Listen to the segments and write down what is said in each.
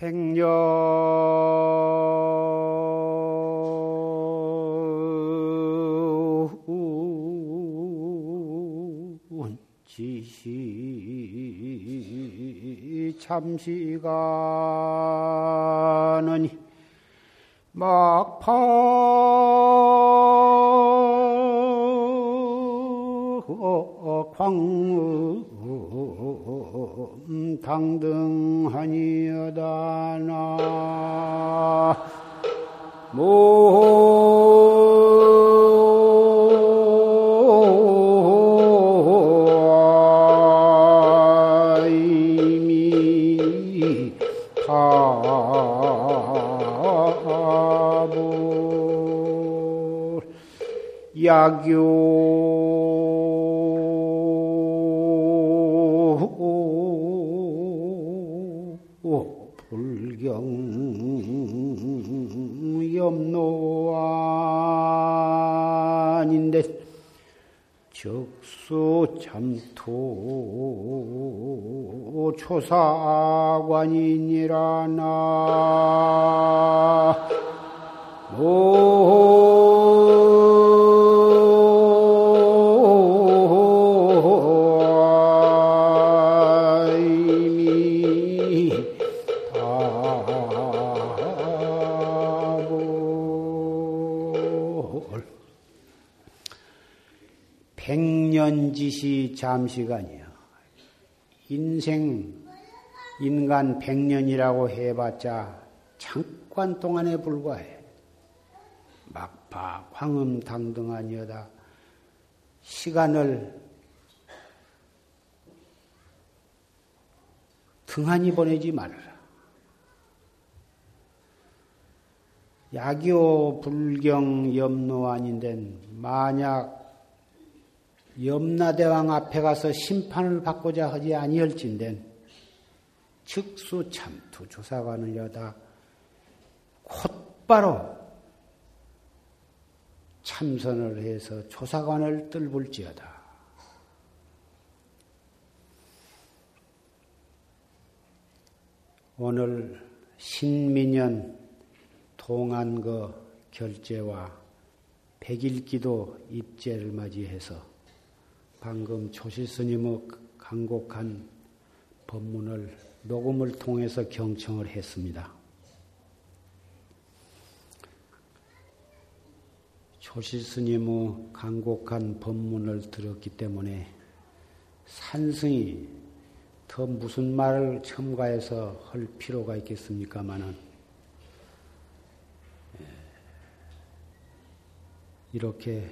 백년 지시 참시간은 막파 광음 당등하니여다나 야교 불경 염노안인데 적수 참토 초사관이니라나 백년지시 잠시간이야. 인생, 인간 100년이라고 해봤자 잠깐 동안에 불과해. 막파 광음 당등한 여다 시간을 등한히 보내지 말아라. 약요 불경 염노안인 된 만약 염라대왕 앞에 가서 심판을 받고자 하지 아니할진된 즉수 참투 조사관을 여다 곧바로 참선을 해서 조사관을 뜰불지어다. 오늘 신민년 동안거 결제와 백일기도 입제를 맞이해서 방금 조실스님의 간곡한 법문을 녹음을 통해서 경청을 했습니다. 조실스님의 간곡한 법문을 들었기 때문에 산승이 더 무슨 말을 첨가해서 할 필요가 있겠습니까마는 이렇게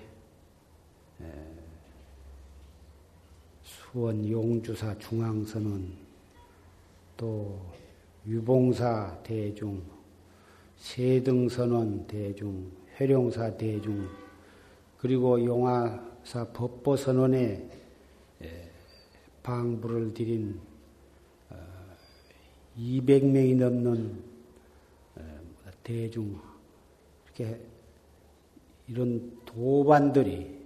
수원 용주사 중앙선은 또 유봉사 대중, 세등선원 대중, 해룡사 대중 그리고 용하사 법보선원에 방부를 드린 200명이 넘는 대중 이렇게 이런 도반들이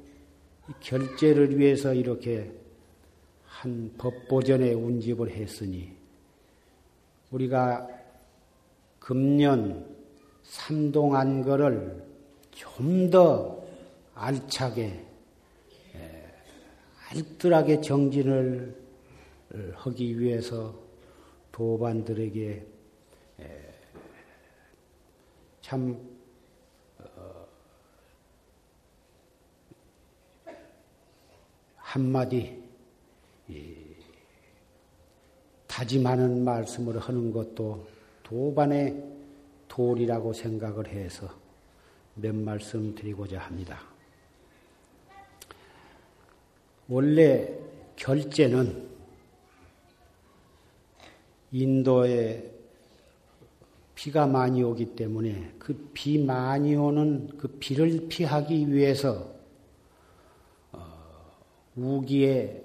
결제를 위해서 이렇게 한 법보전에 운집을 했으니 우리가 금년 삼동안거를 좀 더 알차게 알뜰하게 정진을 하기 위해서 도반들에게 참 한마디 다짐하는 말씀을 하는 것도 도반의 도리라고 생각을 해서 몇 말씀 드리고자 합니다. 원래 결제는 인도에 비가 많이 오기 때문에 그 비 많이 오는 그 비를 피하기 위해서 우기에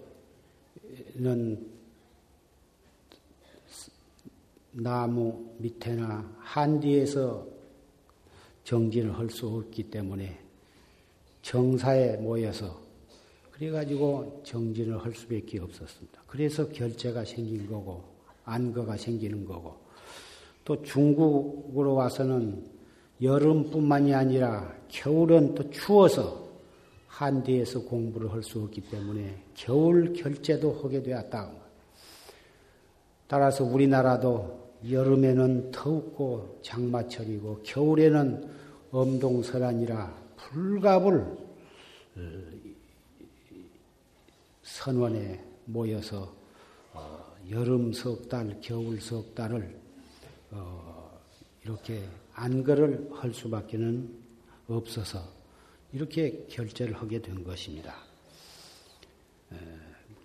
는 나무 밑에나 한뒤에서 정진을 할 수 없기 때문에 정사에 모여서 그래가지고 정진을 할 수밖에 없었습니다. 그래서 결제가 생긴 거고 안거가 생기는 거고 또 중국으로 와서는 여름뿐만이 아니라 겨울은 또 추워서 한디에서 공부를 할 수 없기 때문에 겨울 결제도 하게 되었다. 따라서 우리나라도 여름에는 더웁고 장마철이고 겨울에는 엄동설한이라 불갑을 선원에 모여서 여름 석 달, 겨울 석 달을 이렇게 안거를 할 수밖에 없어서 이렇게 결제를 하게 된 것입니다.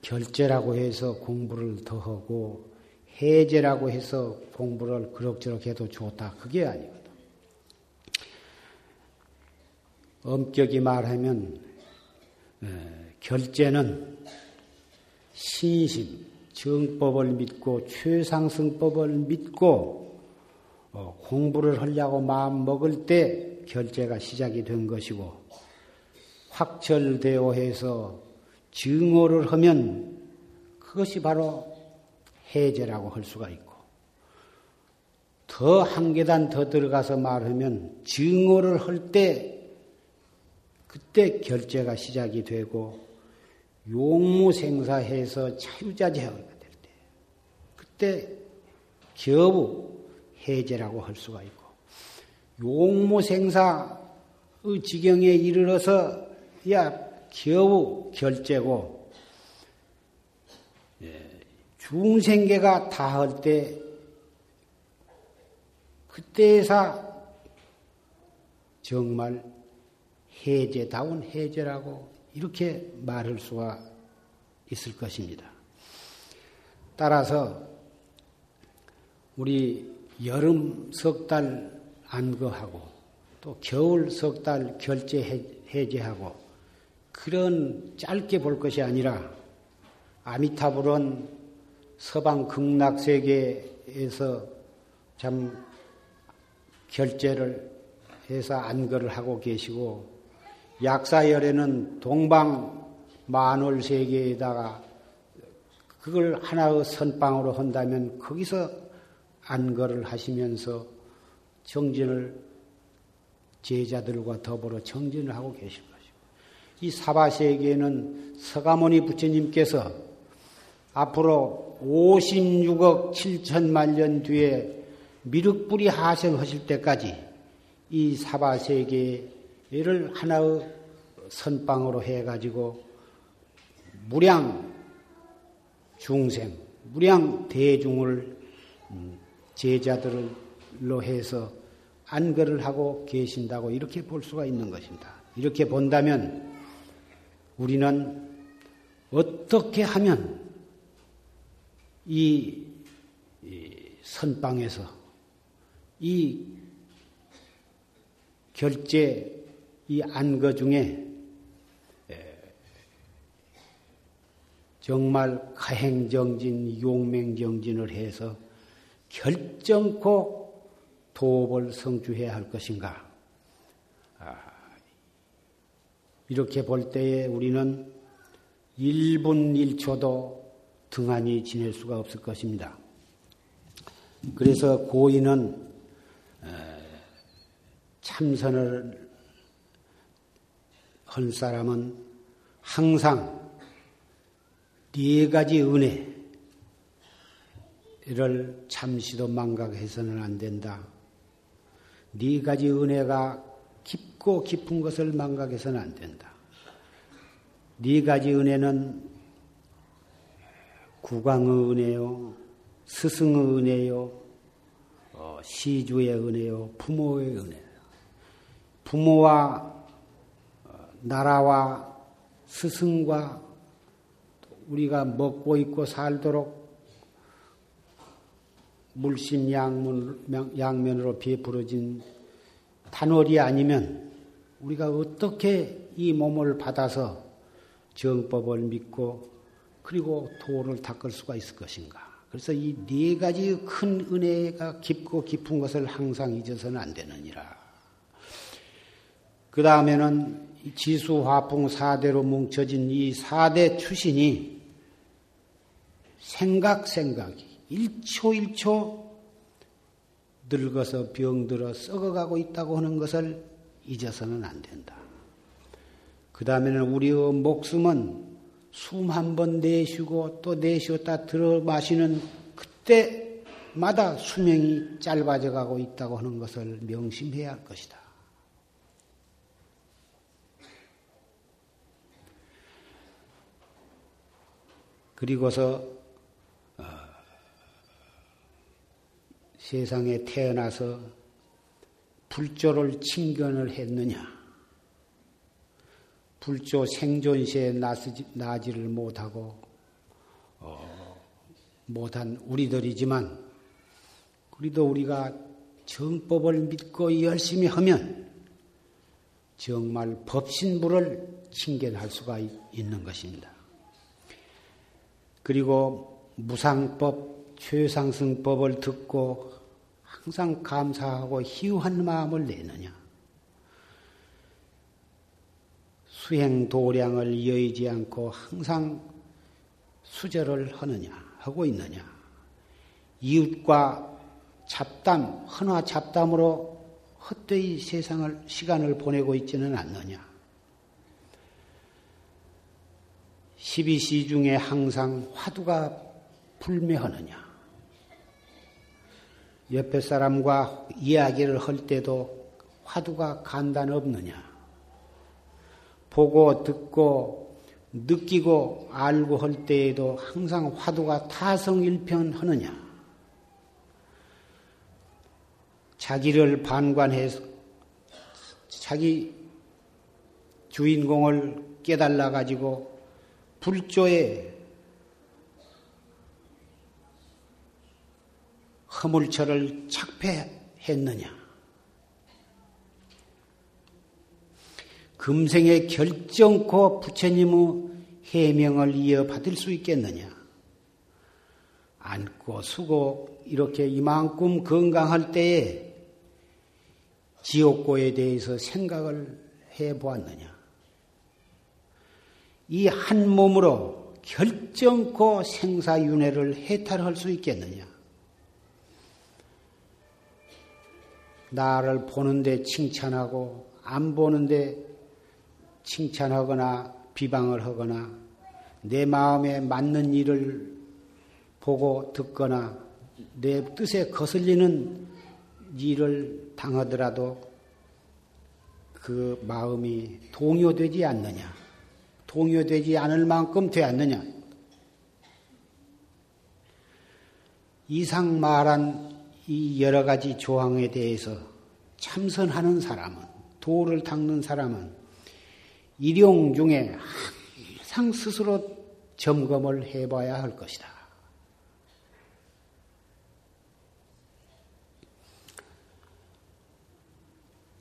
결제라고 해서 공부를 더 하고 해제라고 해서 공부를 그럭저럭 해도 좋다. 그게 아니거든. 엄격히 말하면 결제는 신심, 정법을 믿고 최상승법을 믿고 공부를 하려고 마음 먹을 때 결제가 시작이 된 것이고 확철대오 해서 증오를 하면 그것이 바로 해제라고 할 수가 있고 더 한 계단 더 들어가서 말하면 증오를 할 때 그때 결제가 시작이 되고 용무생사해서 자유자재하게 될 때 그때 겨우 해제라고 할 수가 있고 용무생사의 지경에 이르러서야 겨우 결제고 중생계가 다 할 때 그때에서 정말 해제다운 해제라고 이렇게 말할 수가 있을 것입니다. 따라서 우리 여름 석 달 안거하고 또 겨울 석 달 결제 해제하고 그런 짧게 볼 것이 아니라 아미타불은 서방 극락세계에서 참 결제를 해서 안거를 하고 계시고 약사열에는 동방 만월세계에다가 그걸 하나의 선방으로 한다면 거기서 안거를 하시면서 정진을 제자들과 더불어 정진을 하고 계실 것이고 이 사바세계에는 석가모니 부처님께서 앞으로 56억 7천만 년 뒤에 미륵불이 하생하실 때까지 이 사바세계에 이를 하나의 선방으로 해가지고 무량 중생, 무량 대중을 제자들로 해서 안거를 하고 계신다고 이렇게 볼 수가 있는 것입니다. 이렇게 본다면 우리는 어떻게 하면 이 선방에서 이 결제 이 안거 중에 정말 가행정진, 용맹정진을 해서 결정코 도업을 성취해야 할 것인가. 이렇게 볼 때에 우리는 1분 1초도 등한히 지낼 수가 없을 것입니다. 그래서 고인은 참선을 한 사람은 항상 4가지 은혜를 잠시도 망각해서는 안 된다. 4가지 은혜가 깊고 깊은 것을 망각해서는 안 된다. 4가지 은혜는 구강의 은혜요, 스승의 은혜요, 시주의 은혜요, 부모의 은혜. 부모와 나라와 스승과 우리가 먹고 입고 살도록 물심 양면으로 베풀어진 단월이 아니면 우리가 어떻게 이 몸을 받아서 정법을 믿고 그리고 도를 닦을 수가 있을 것인가. 그래서 이 4가지 큰 은혜가 깊고 깊은 것을 항상 잊어서는 안 되느니라. 그 다음에는 지수, 화풍, 사대로 뭉쳐진 이 4대 추신이 생각이 1초 1초 늙어서 병들어 썩어가고 있다고 하는 것을 잊어서는 안 된다. 그 다음에는 우리의 목숨은 숨 한 번 내쉬고 또 내쉬었다 들어 마시는 그때마다 수명이 짧아져가고 있다고 하는 것을 명심해야 할 것이다. 그리고서 세상에 태어나서 불조를 칭견을 했느냐? 불조 생존시에 나지를 못하고 못한 우리들이지만 그래도 우리가 정법을 믿고 열심히 하면 정말 법신부를 칭견할 수가 있는 것입니다. 그리고 무상법, 최상승법을 듣고 항상 감사하고 희유한 마음을 내느냐. 수행 도량을 여의지 않고 항상 수절을 하느냐, 하고 있느냐. 이웃과 잡담, 헌화 잡담으로 헛되이 세상을, 시간을 보내고 있지는 않느냐. 12시 중에 항상 화두가 불매하느냐. 옆에 사람과 이야기를 할 때도 화두가 간단 없느냐. 보고 듣고 느끼고 알고 할 때에도 항상 화두가 타성일편 하느냐. 자기를 반관해서 자기 주인공을 깨달아 가지고 불조에 허물처를 착패했느냐. 금생에 결정코 부처님의 해명을 이어받을 수 있겠느냐. 안고 수고 이렇게 이만큼 건강할 때에 지옥고에 대해서 생각을 해보았느냐. 이 한 몸으로 결정코 생사윤회를 해탈할 수 있겠느냐. 나를 보는데 칭찬하고 안 보는데 칭찬하거나 비방을 하거나 내 마음에 맞는 일을 보고 듣거나 내 뜻에 거슬리는 일을 당하더라도 그 마음이 동요되지 않느냐. 동요되지 않을 만큼 되었느냐. 이상 말한 이 여러 가지 조항에 대해서 참선하는 사람은, 도를 닦는 사람은 일용 중에 항상 스스로 점검을 해봐야 할 것이다.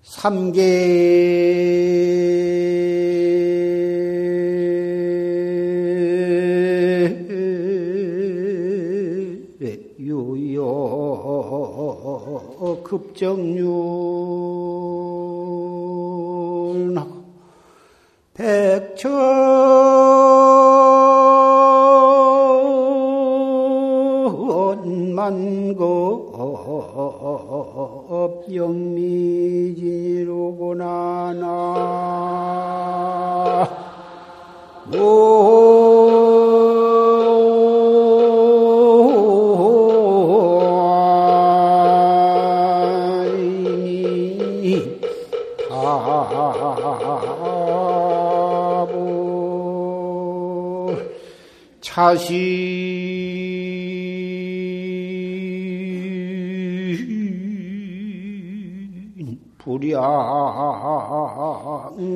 삼계 급정윤 백천 만겁 영미진이로구나 다시 불양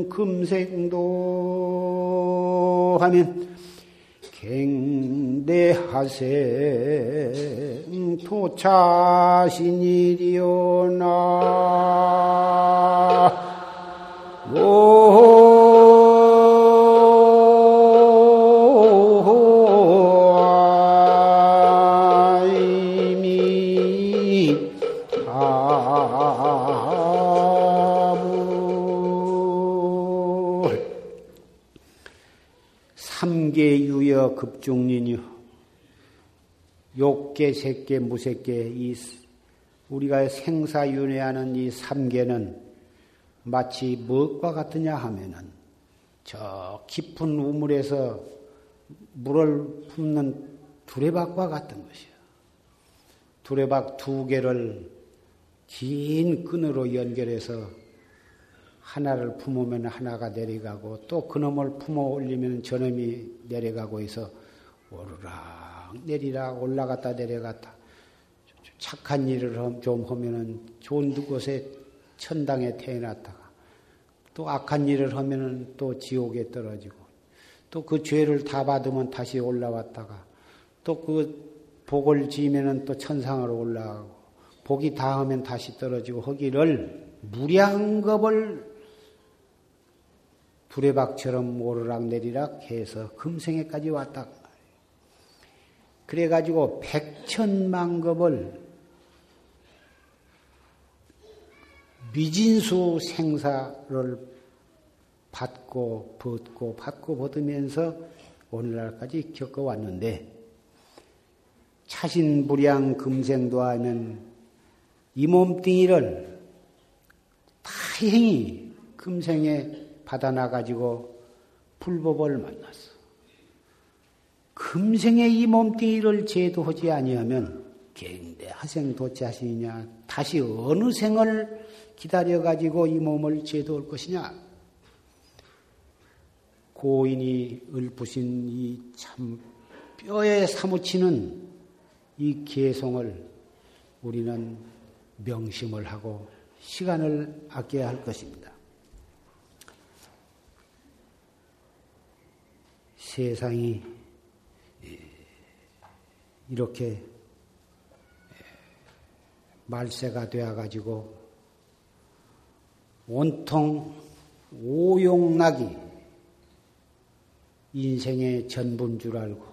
금생도 하면 갱대하생 도차신일이오나 삼계유여 급중린이요. 욕계, 색계, 무색계 이 우리가 생사윤회하는 이 삼계는 마치 무엇과 같으냐 하면은 저 깊은 우물에서 물을 품는 두레박과 같은 것이야. 두레박 두 개를 긴 끈으로 연결해서 하나를 품으면 하나가 내려가고 또 그놈을 품어 올리면 저놈이 내려가고 해서 오르락 내리락 올라갔다 내려갔다. 착한 일을 좀 하면은 좋은 곳에 천당에 태어났다가 또 악한 일을 하면은 또 지옥에 떨어지고 또 그 죄를 다 받으면 다시 올라왔다가 또 그 복을 지으면은 또 천상으로 올라가고 복이 다하면 다시 떨어지고 허기를 무량겁을 두레박처럼 오르락 내리락 해서 금생에까지 왔다. 그래가지고 100,000,000겁을 미진수 생사를 받고 벗고 받고 벗으면서 오늘날까지 겪어왔는데 차신불량 금생도 하면 이 몸뚱이를 다행히 금생에 받아나가지고 불법을 만났어. 금생에 이 몸뚱이를 제도하지 아니하면 갱대 하생 도체하시느냐 다시 어느 생을 기다려가지고 이 몸을 제도할 것이냐. 고인이 읊으신 이 참 뼈에 사무치는 이 개성을 우리는 명심을 하고 시간을 아껴야 할 것입니다. 세상이 이렇게 말세가 되어가지고 온통 오용락이 인생의 전부인 줄 알고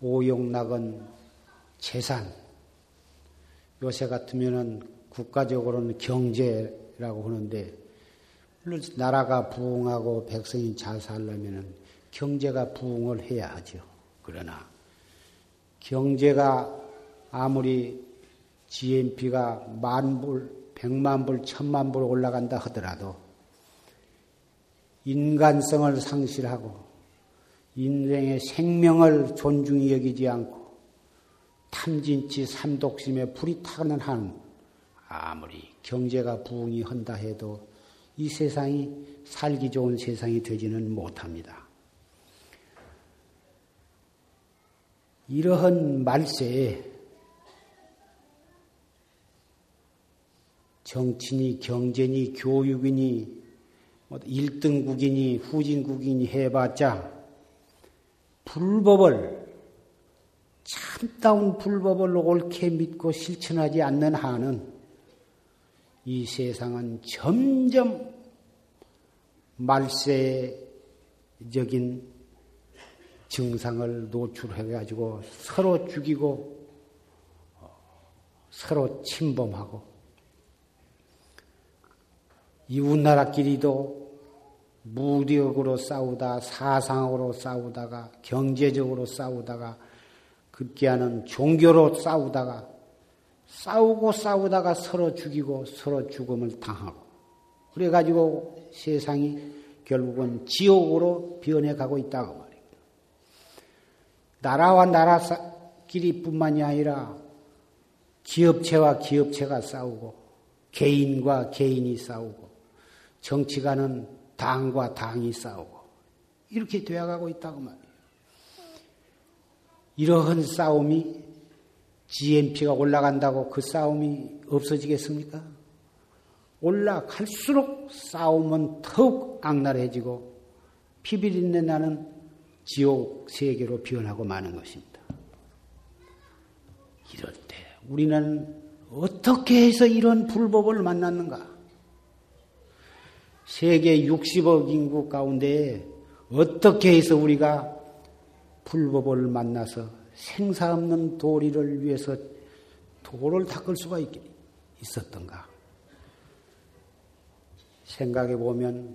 오용락은 재산, 요새 같으면은 국가적으로는 경제라고 하는데 물론 나라가 부흥하고 백성이 잘 살려면은 경제가 부흥을 해야 하죠. 그러나 경제가 아무리 GNP가 10,000불, 100만 불, 10,000,000불 올라간다 하더라도 인간성을 상실하고 인생의 생명을 존중히 여기지 않고 탐진치 삼독심에 불이 타는 한 아무리 경제가 부흥이 한다 해도 이 세상이 살기 좋은 세상이 되지는 못합니다. 이러한 말세에 정치니 경제니 교육이니 1등국이니 후진국이니 해봤자 불법을 참다운 불법을 옳게 믿고 실천하지 않는 한은 이 세상은 점점 말세적인 증상을 노출해가지고 서로 죽이고 서로 침범하고 이웃나라끼리도 무력으로 싸우다 사상으로 싸우다가 경제적으로 싸우다가 급기야는 종교로 싸우다가 싸우다가 서로 죽이고 서로 죽음을 당하고 그래가지고 세상이 결국은 지옥으로 변해가고 있다고 말입니다. 나라와 나라끼리 뿐만이 아니라 기업체와 기업체가 싸우고 개인과 개인이 싸우고 정치가는 당과 당이 싸우고 이렇게 되어가고 있다고 말이에요. 이러한 싸움이 GNP가 올라간다고 그 싸움이 없어지겠습니까? 올라갈수록 싸움은 더욱 악랄해지고 피비린내 나는 지옥 세계로 변하고 마는 것입니다. 이럴 때 우리는 어떻게 해서 이런 불법을 만났는가? 세계 60억 인구 가운데 어떻게 해서 우리가 불법을 만나서 생사 없는 도리를 위해서 도를 닦을 수가 있었던가. 생각해 보면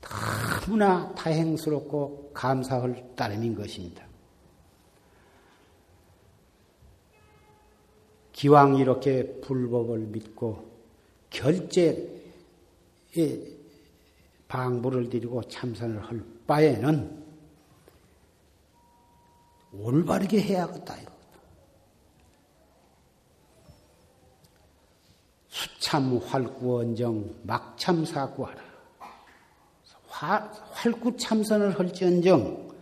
너무나 다행스럽고 감사할 따름인 것입니다. 기왕 이렇게 불법을 믿고 결제의 방부를 드리고 참선을 할 바에는 올바르게 해야겠다. 수참 활구원정 막참사구하라. 활구 참선을 할지언정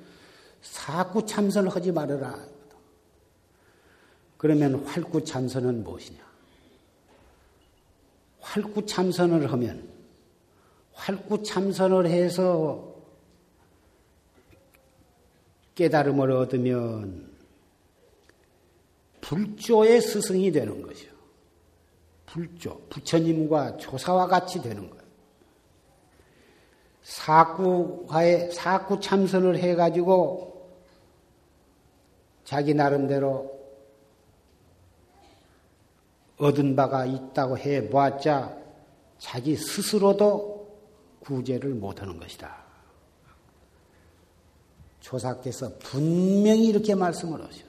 사구 참선을 하지 말아라. 그러면 활구 참선은 무엇이냐? 활구 참선을 하면 활구 참선을 해서 깨달음을 얻으면 불조의 스승이 되는 것이요. 불조, 부처님과 조사와 같이 되는 거예요. 사구 참선을 해가지고 자기 나름대로 얻은 바가 있다고 해보았자 자기 스스로도 구제를 못하는 것이다. 조사께서 분명히 이렇게 말씀을 하셔요.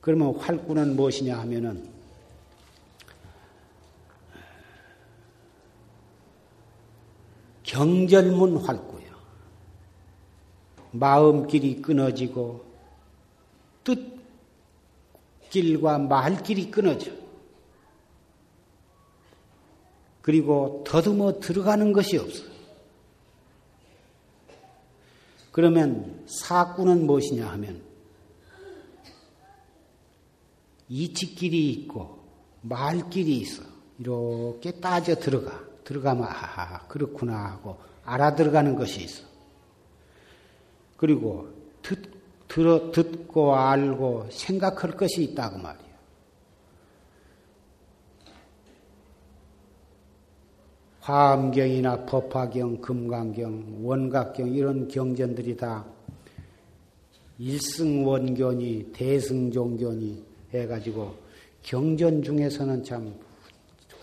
그러면 활구는 무엇이냐 하면은 경절문 활구예요. 마음길이 끊어지고 뜻길과 말길이 끊어져. 그리고 더듬어 들어가는 것이 없어요. 그러면 사구는 무엇이냐 하면 이치길이 있고 말길이 있어. 이렇게 따져 들어가면 아 그렇구나 하고 알아들어가는 것이 있어. 그리고 듣고 알고 생각할 것이 있다고 말이야. 화엄경이나 법화경, 금강경, 원각경 이런 경전들이 다 일승원견이, 대승종견이 해가지고 경전 중에서는 참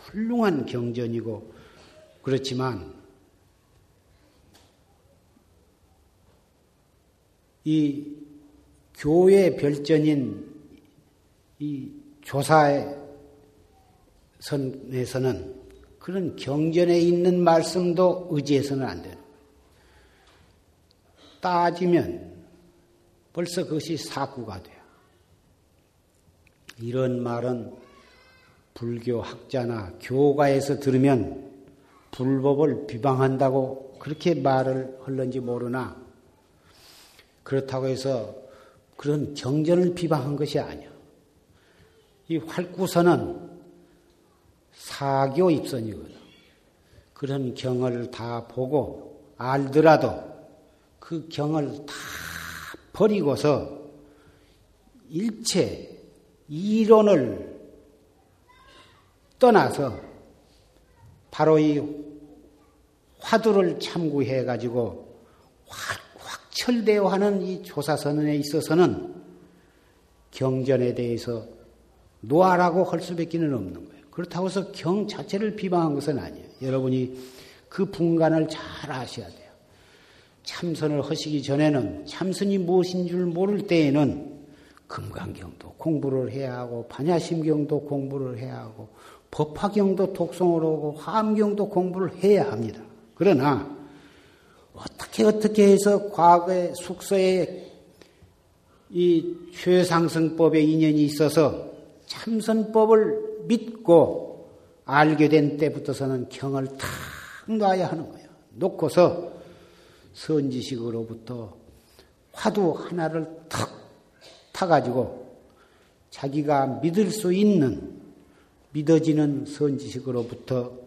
훌륭한 경전이고 그렇지만 이 교의 별전인 이 조사의 선에서는 그런 경전에 있는 말씀도 의지해서는 안 되는 거예요. 따지면 벌써 그것이 사구가 돼요. 이런 말은 불교 학자나 교가에서 들으면 불법을 비방한다고 그렇게 말을 할는지 모르나 그렇다고 해서 그런 경전을 비방한 것이 아니야. 이 활구서는 사교 입선이거든. 그런 경을 다 보고 알더라도 그 경을 다 버리고서 일체 이론을 떠나서 바로 이 화두를 참고해가지고 확철대오 하는 이 조사선언에 있어서는 경전에 대해서 노하라고 할 수밖에 없는 거예요. 그렇다고 해서 경 자체를 비방한 것은 아니에요. 여러분이 그 분간을 잘 아셔야 돼요. 참선을 하시기 전에는 참선이 무엇인 줄 모를 때에는 금강경도 공부를 해야 하고 반야심경도 공부를 해야 하고 법화경도 독송을 하고 화엄경도 공부를 해야 합니다. 그러나 어떻게 해서 과거의 숙서에 이 최상승법의 인연이 있어서 참선법을 믿고 알게 된 때부터서는 경을 탁 놔야 하는 거예요. 놓고서 선지식으로부터 화두 하나를 탁 타가지고 자기가 믿을 수 있는 믿어지는 선지식으로부터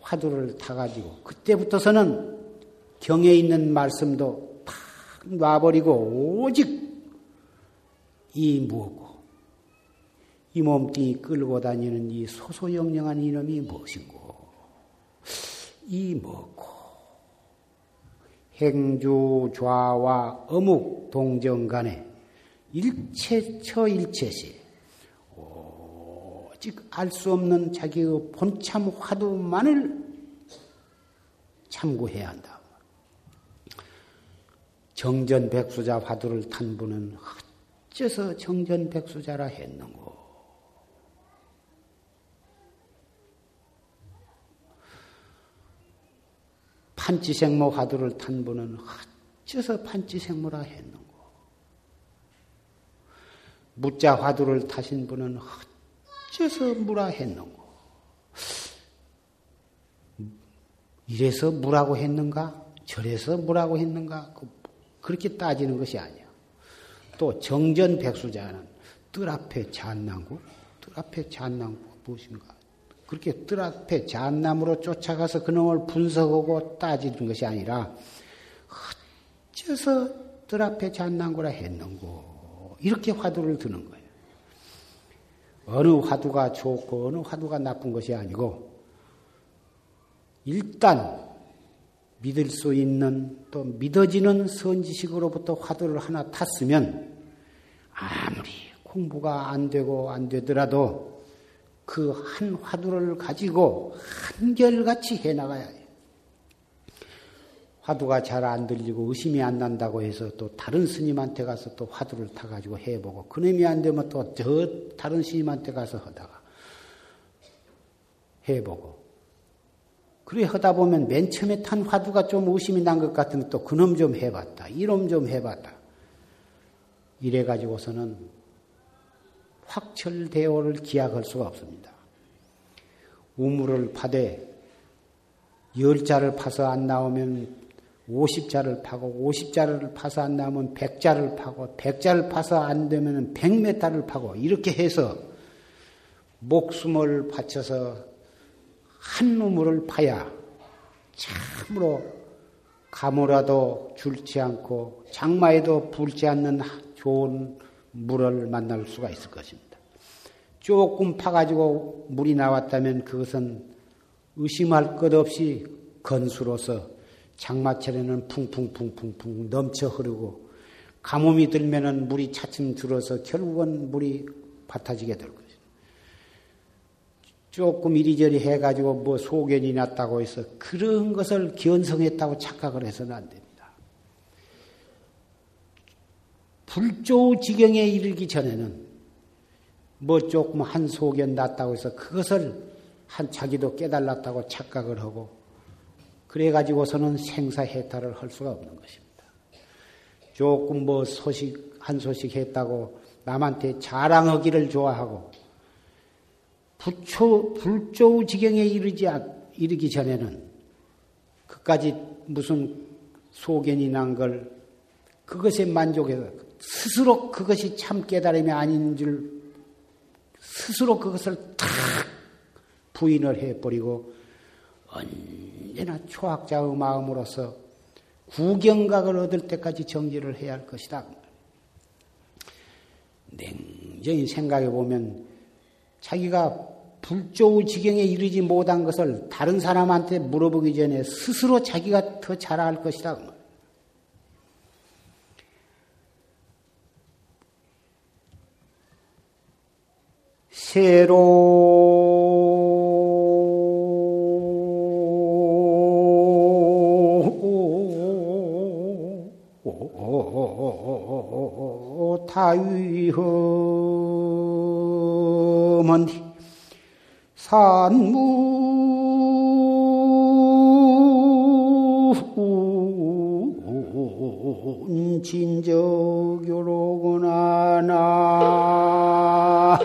화두를 타가지고 그때부터서는 경에 있는 말씀도 탁 놔버리고 오직 이 무엇고 이 몸뚱이 끌고 다니는 이 소소영령한 이놈이 무엇인고 이 뭐고 행주 좌와 어묵 동정 간에 일체처 일체시 오직 알 수 없는 자기의 본참 화두만을 참고해야 한다. 정전백수자 화두를 탄 분은 어째서 정전백수자라 했는고 판치생모 화두를 탄 분은 어째서 판치생모라 했는고, 무자 화두를 타신 분은 어째서 무라 했는고, 이래서 무라고 했는가 저래서 무라고 했는가 그렇게 따지는 것이 아니야. 또 정전백수자는 뜰 앞에 잣나무, 뜰 앞에 잣나무가 무엇인가 그렇게 뜰 앞에 잣나무로 쫓아가서 그놈을 분석하고 따지는 것이 아니라 어째서 뜰 앞에 잣나무라 했는고 이렇게 화두를 드는 거예요. 어느 화두가 좋고 어느 화두가 나쁜 것이 아니고 일단 믿을 수 있는 또 믿어지는 선지식으로부터 화두를 하나 탔으면 아무리 공부가 안 되고 안 되더라도 그 한 화두를 가지고 한결같이 해나가야 해요. 화두가 잘 안 들리고 의심이 안 난다고 해서 또 다른 스님한테 가서 또 화두를 타가지고 해보고 그놈이 안 되면 또 저 다른 스님한테 가서 하다가 해보고 그래 하다 보면 맨 처음에 탄 화두가 좀 의심이 난 것 같으면 또 그놈 좀 해봤다, 이놈 좀 해봤다. 이래가지고서는 확철대오를 기약할 수가 없습니다. 우물을 파되 10자를 파서 안 나오면 50자를 파고, 50자를 파서 안 나오면 100자를 파고, 100자를 파서 안 되면 100m를 파고, 이렇게 해서 목숨을 바쳐서 한 우물을 파야 참으로 가무라도 줄지 않고 장마에도 불지 않는 좋은 물을 만날 수가 있을 것입니다. 조금 파가지고 물이 나왔다면 그것은 의심할 것 없이 건수로서 장마철에는 풍풍풍풍풍 넘쳐 흐르고 가뭄이 들면은 물이 차츰 들어서 결국은 물이 밭아지게 될 것입니다. 조금 이리저리 해가지고 뭐 소견이 났다고 해서 그런 것을 견성했다고 착각을 해서는 안 됩니다. 불조우 지경에 이르기 전에는 뭐 조금 한 소견 났다고 해서 그것을 한 자기도 깨달았다고 착각을 하고 그래가지고서는 생사해탈을 할 수가 없는 것입니다. 조금 뭐 소식 한 소식 했다고 남한테 자랑하기를 좋아하고 불조우 지경에 이르기 전에는 그까지 무슨 소견이 난 걸 그것에 만족해서 스스로 그것이 참 깨달음이 아닌 줄 스스로 그것을 탁 부인을 해버리고 언제나 초학자의 마음으로서 구경각을 얻을 때까지 정지를 해야 할 것이다. 냉정히 생각해 보면 자기가 불조우 지경에 이르지 못한 것을 다른 사람한테 물어보기 전에 스스로 자기가 더 잘 알 것이다. 새로 타위허 산무 진저교로구나 나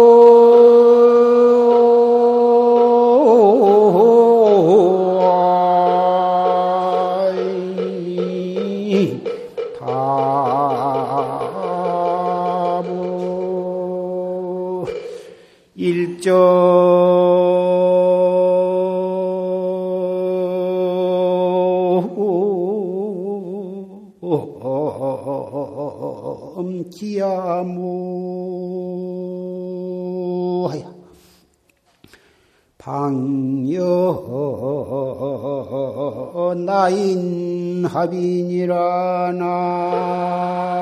기야무하야 방여 나인합이니라나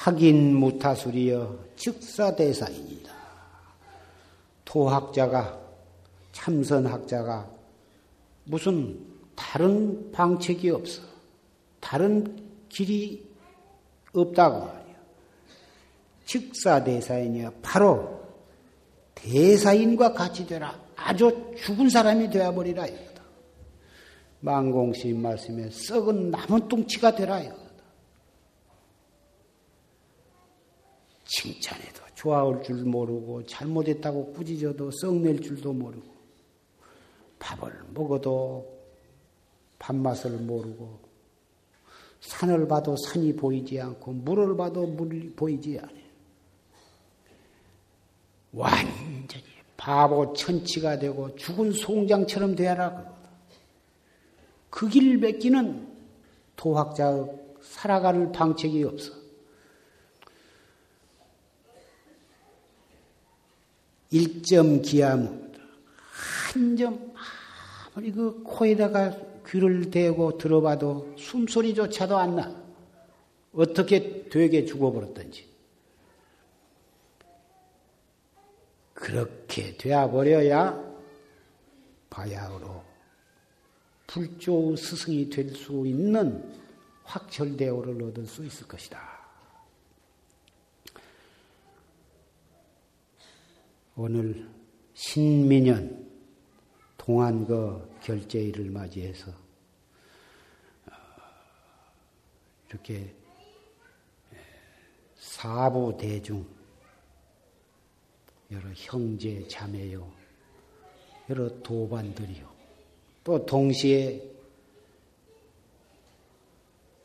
하긴무타술이여 즉사대사입니다. 도학자가, 참선학자가 무슨 다른 방책이 없어, 다른 길이 없다고 말이야. 즉사대사인이여 바로 대사인과 같이 되라, 아주 죽은 사람이 되어버리라 이거다. 만공신 말씀에 썩은 남은 똥치가 되라 이거다. 칭찬해도 좋아할 줄 모르고, 잘못했다고 꾸짖어도 썩낼 줄도 모르고, 밥을 먹어도 밥맛을 모르고, 산을 봐도 산이 보이지 않고, 물을 봐도 물이 보이지 않아요. 완전히 바보 천치가 되고 죽은 송장처럼 되어라. 그 길 뱉기는 도학자의 살아갈 방책이 없어. 일점기암, 한 점 아무리 그 코에다가 귀를 대고 들어봐도 숨소리조차도 안 나. 어떻게 되게 죽어버렸던지. 그렇게 되어버려야 바야흐로 불조의 스승이 될 수 있는 확철대오를 얻을 수 있을 것이다. 오늘 신민년 공안거 결제일을 맞이해서 이렇게 사부 대중, 여러 형제 자매요, 여러 도반들이요, 또 동시에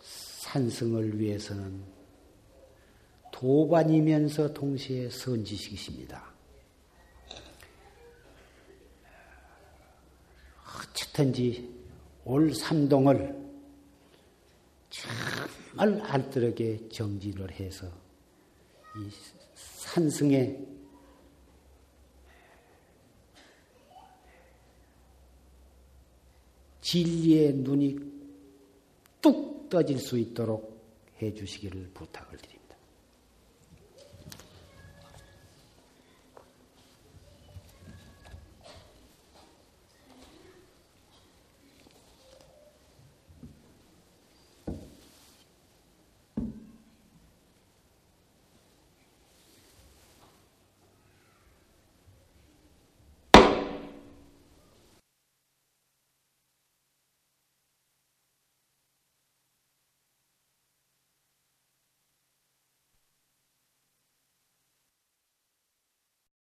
산승을 위해서는 도반이면서 동시에 선지식이십니다. 어쨌든지 올 삼동을 정말 알뜰하게 정진을 해서 이 산승의 진리의 눈이 뚝 떠질 수 있도록 해주시기를 부탁을 드립니다.